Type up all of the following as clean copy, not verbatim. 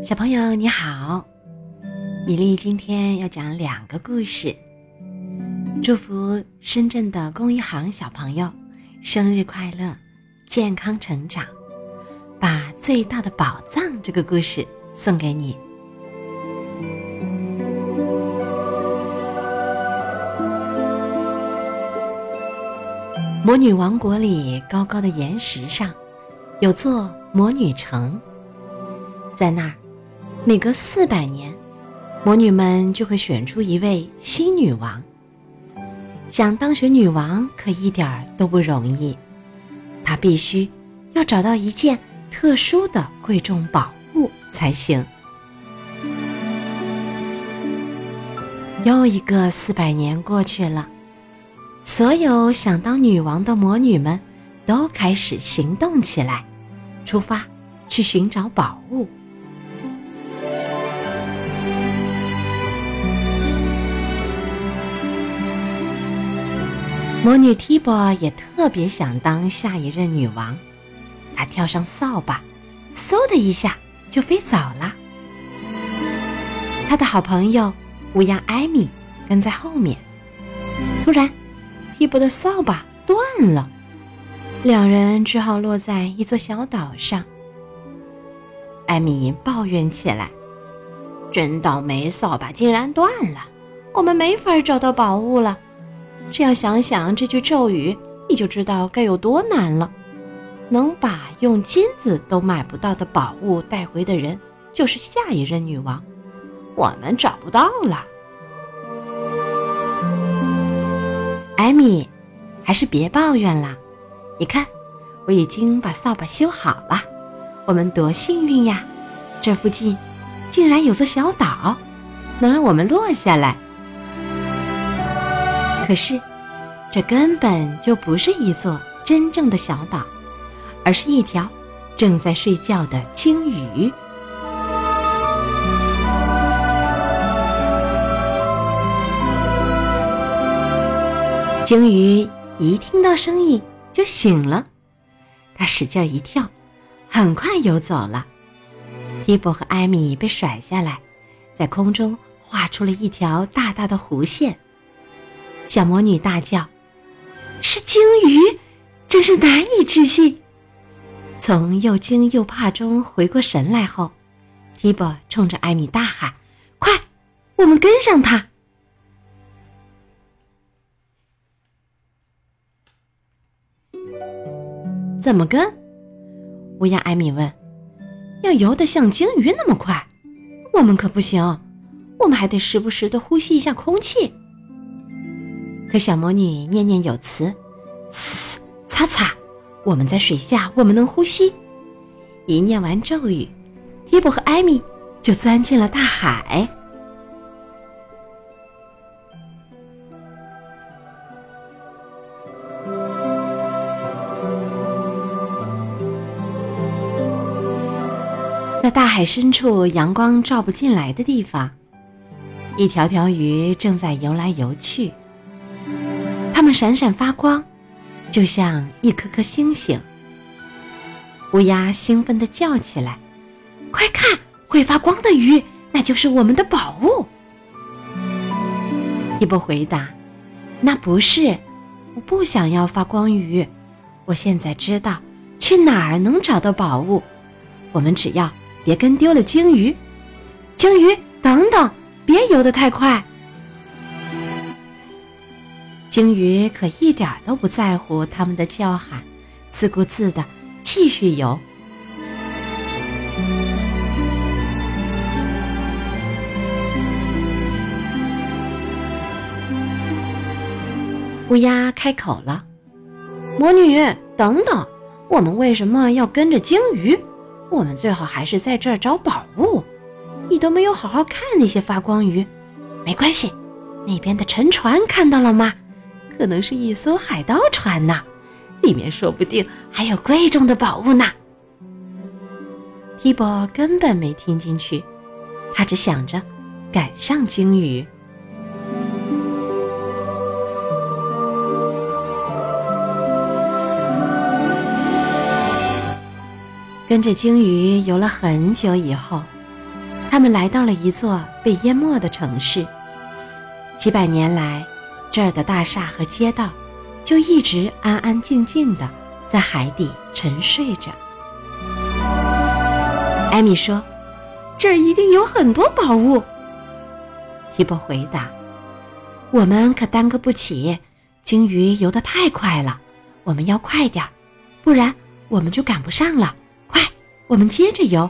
小朋友你好，米粒今天要讲两个故事，祝福深圳的龚一航小朋友生日快乐，健康成长，把最大的宝藏这个故事送给你。魔女王国里高高的岩石上有座魔女城，在那儿每隔400年，魔女们就会选出一位新女王。想当选女王可一点都不容易，她必须要找到一件特殊的贵重宝物才行。又一个400年过去了，所有想当女王的魔女们都开始行动起来，出发去寻找宝物。魔女提伯也特别想当下一任女王，她跳上扫把，嗖的一下就飞走了。她的好朋友乌鸦艾米跟在后面，突然提伯的扫把断了，两人只好落在一座小岛上。艾米抱怨起来，真倒霉，扫把竟然断了，我们没法找到宝物了。只要想想这句咒语，你就知道该有多难了。能把用金子都买不到的宝物带回的人，就是下一任女王，我们找不到了。艾米，还是别抱怨了，你看，我已经把扫把修好了，我们多幸运呀，这附近竟然有座小岛，能让我们落下来。可是这根本就不是一座真正的小岛，而是一条正在睡觉的鲸鱼。鲸鱼一听到声音就醒了，它使劲一跳，很快游走了。提伯和艾米被甩下来，在空中画出了一条大大的弧线。小魔女大叫，是鲸鱼，真是难以置信。从又惊又怕中回过神来后，提伯冲着艾米大喊，快，我们跟上它。怎么跟？乌鸦艾米问，要游得像鲸鱼那么快，我们可不行，我们还得时不时地呼吸一下空气。可小魔女念念有词，嘶嘶擦擦，我们在水下，我们能呼吸。一念完咒语，提伯和艾米就钻进了大海。在大海深处阳光照不进来的地方，一条条鱼正在游来游去，它们闪闪发光，就像一颗颗星星。乌鸦兴奋地叫起来，快看，会发光的鱼，那就是我们的宝物。提伯回答，那不是，我不想要发光鱼，我现在知道去哪儿能找到宝物，我们只要别跟丢了鲸鱼。鲸鱼，等等，别游得太快。鲸鱼可一点都不在乎他们的叫喊，自顾自地继续游。乌鸦开口了，魔女，等等，我们为什么要跟着鲸鱼？我们最好还是在这儿找宝物。你都没有好好看那些发光鱼。没关系，那边的沉船看到了吗？可能是一艘海盗船呢，里面说不定还有贵重的宝物呢。提伯根本没听进去，他只想着赶上鲸鱼。跟着鲸鱼游了很久以后，他们来到了一座被淹没的城市。几百年来，这儿的大厦和街道就一直安安静静地在海底沉睡着。艾米说，这儿一定有很多宝物。提伯回答，我们可耽搁不起，鲸鱼游得太快了，我们要快点，不然我们就赶不上了。快，我们接着游。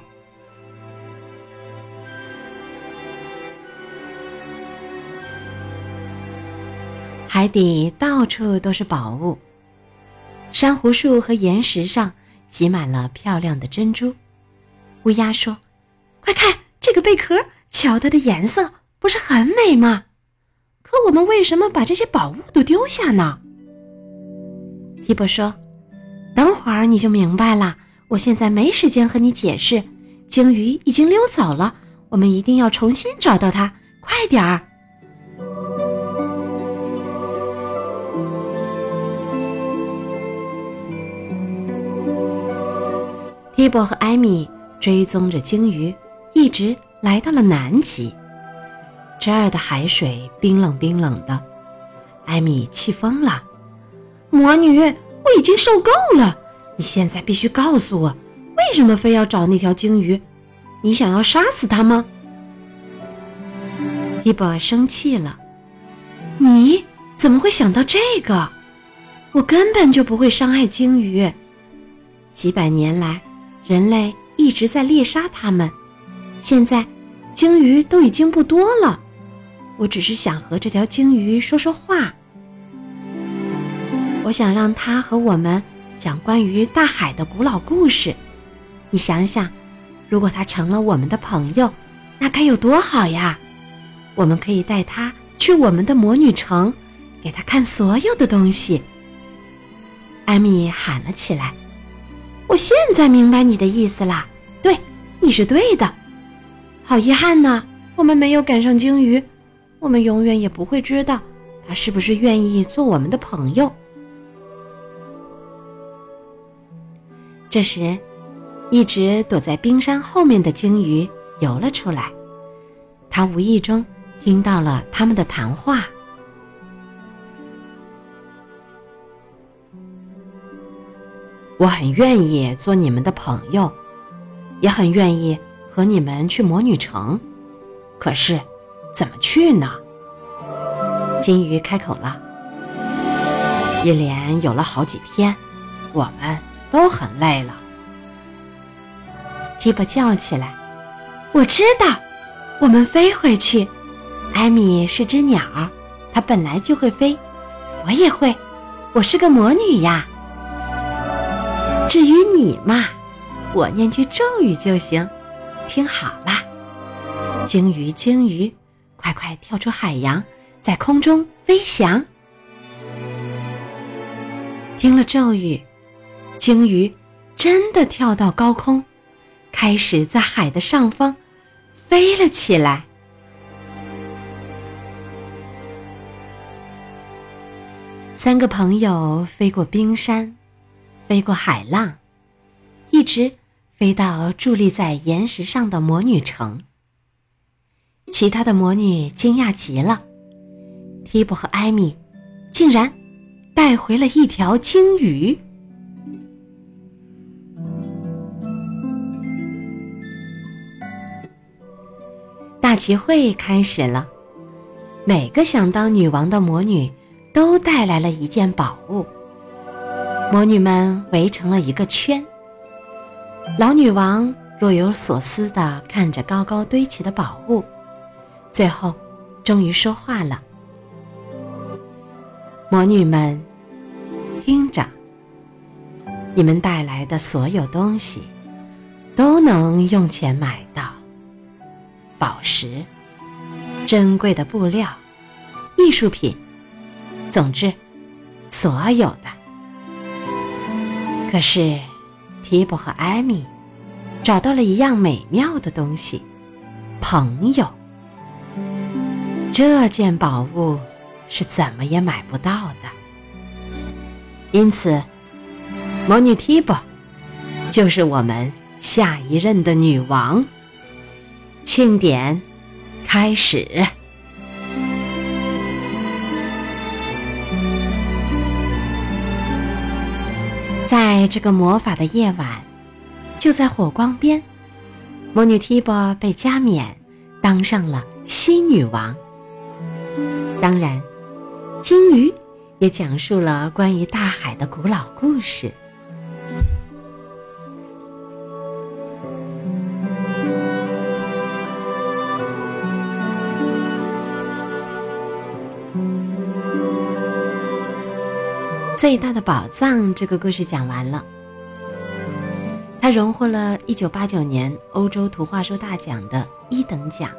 海底到处都是宝物，珊瑚树和岩石上挤满了漂亮的珍珠。乌鸦说，快看这个贝壳，瞧它的颜色不是很美吗？可我们为什么把这些宝物都丢下呢？提伯说，等会儿你就明白了，我现在没时间和你解释，鲸鱼已经溜走了，我们一定要重新找到它，快点儿。提伯和艾米追踪着鲸鱼，一直来到了南极。这儿的海水冰冷冰冷的，艾米气疯了。魔女，我已经受够了，你现在必须告诉我，为什么非要找那条鲸鱼？你想要杀死它吗？提伯生气了，你怎么会想到这个？我根本就不会伤害鲸鱼。几百年来，人类一直在猎杀它们，现在鲸鱼都已经不多了，我只是想和这条鲸鱼说说话。我想让它和我们讲关于大海的古老故事，你想想，如果它成了我们的朋友，那该有多好呀！我们可以带它去我们的魔女城，给它看所有的东西。艾米喊了起来，我现在明白你的意思啦，对，你是对的。好遗憾呢，我们没有赶上鲸鱼，我们永远也不会知道它是不是愿意做我们的朋友。这时，一直躲在冰山后面的鲸鱼游了出来，它无意中听到了他们的谈话。我很愿意做你们的朋友，也很愿意和你们去魔女城，可是怎么去呢？金鱼开口了，一连有了好几天，我们都很累了。提伯叫起来，我知道，我们飞回去。艾米是只鸟，她本来就会飞，我也会，我是个魔女呀。至于你嘛，我念句咒语就行，听好了，鲸鱼鲸鱼，快快跳出海洋，在空中飞翔。听了咒语，鲸鱼真的跳到高空，开始在海的上方飞了起来。三个朋友飞过冰山，飞过海浪，一直飞到伫立在岩石上的魔女城。其他的魔女惊讶极了，提伯和艾米竟然带回了一条鲸鱼。大集会开始了，每个想当女王的魔女都带来了一件宝物。魔女们围成了一个圈，老女王若有所思地看着高高堆起的宝物，最后终于说话了。魔女们，听着，你们带来的所有东西都能用钱买到，宝石、珍贵的布料、艺术品，总之所有的。可是提伯和艾米找到了一样美妙的东西，朋友。这件宝物是怎么也买不到的，因此魔女提伯就是我们下一任的女王。庆典开始。在这个魔法的夜晚，就在火光边，魔女提波被加冕当上了新女王。当然，鲸鱼也讲述了关于大海的古老故事。最大的宝藏这个故事讲完了，它荣获了1989年欧洲图画书大奖的1等奖。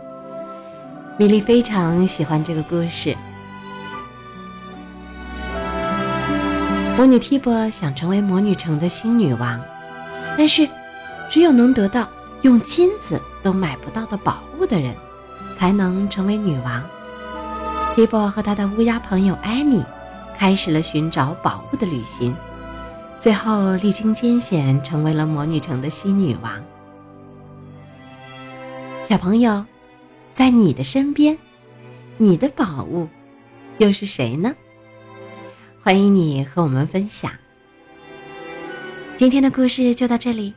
米莉非常喜欢这个故事。魔女提波想成为魔女城的新女王，但是只有能得到用金子都买不到的宝物的人才能成为女王。提波和他的乌鸦朋友艾米开始了寻找宝物的旅行，最后历经艰险成为了魔女城的新女王。小朋友，在你的身边，你的宝物又是谁呢？欢迎你和我们分享。今天的故事就到这里，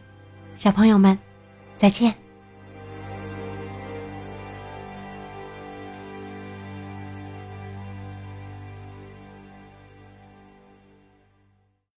小朋友们，再见。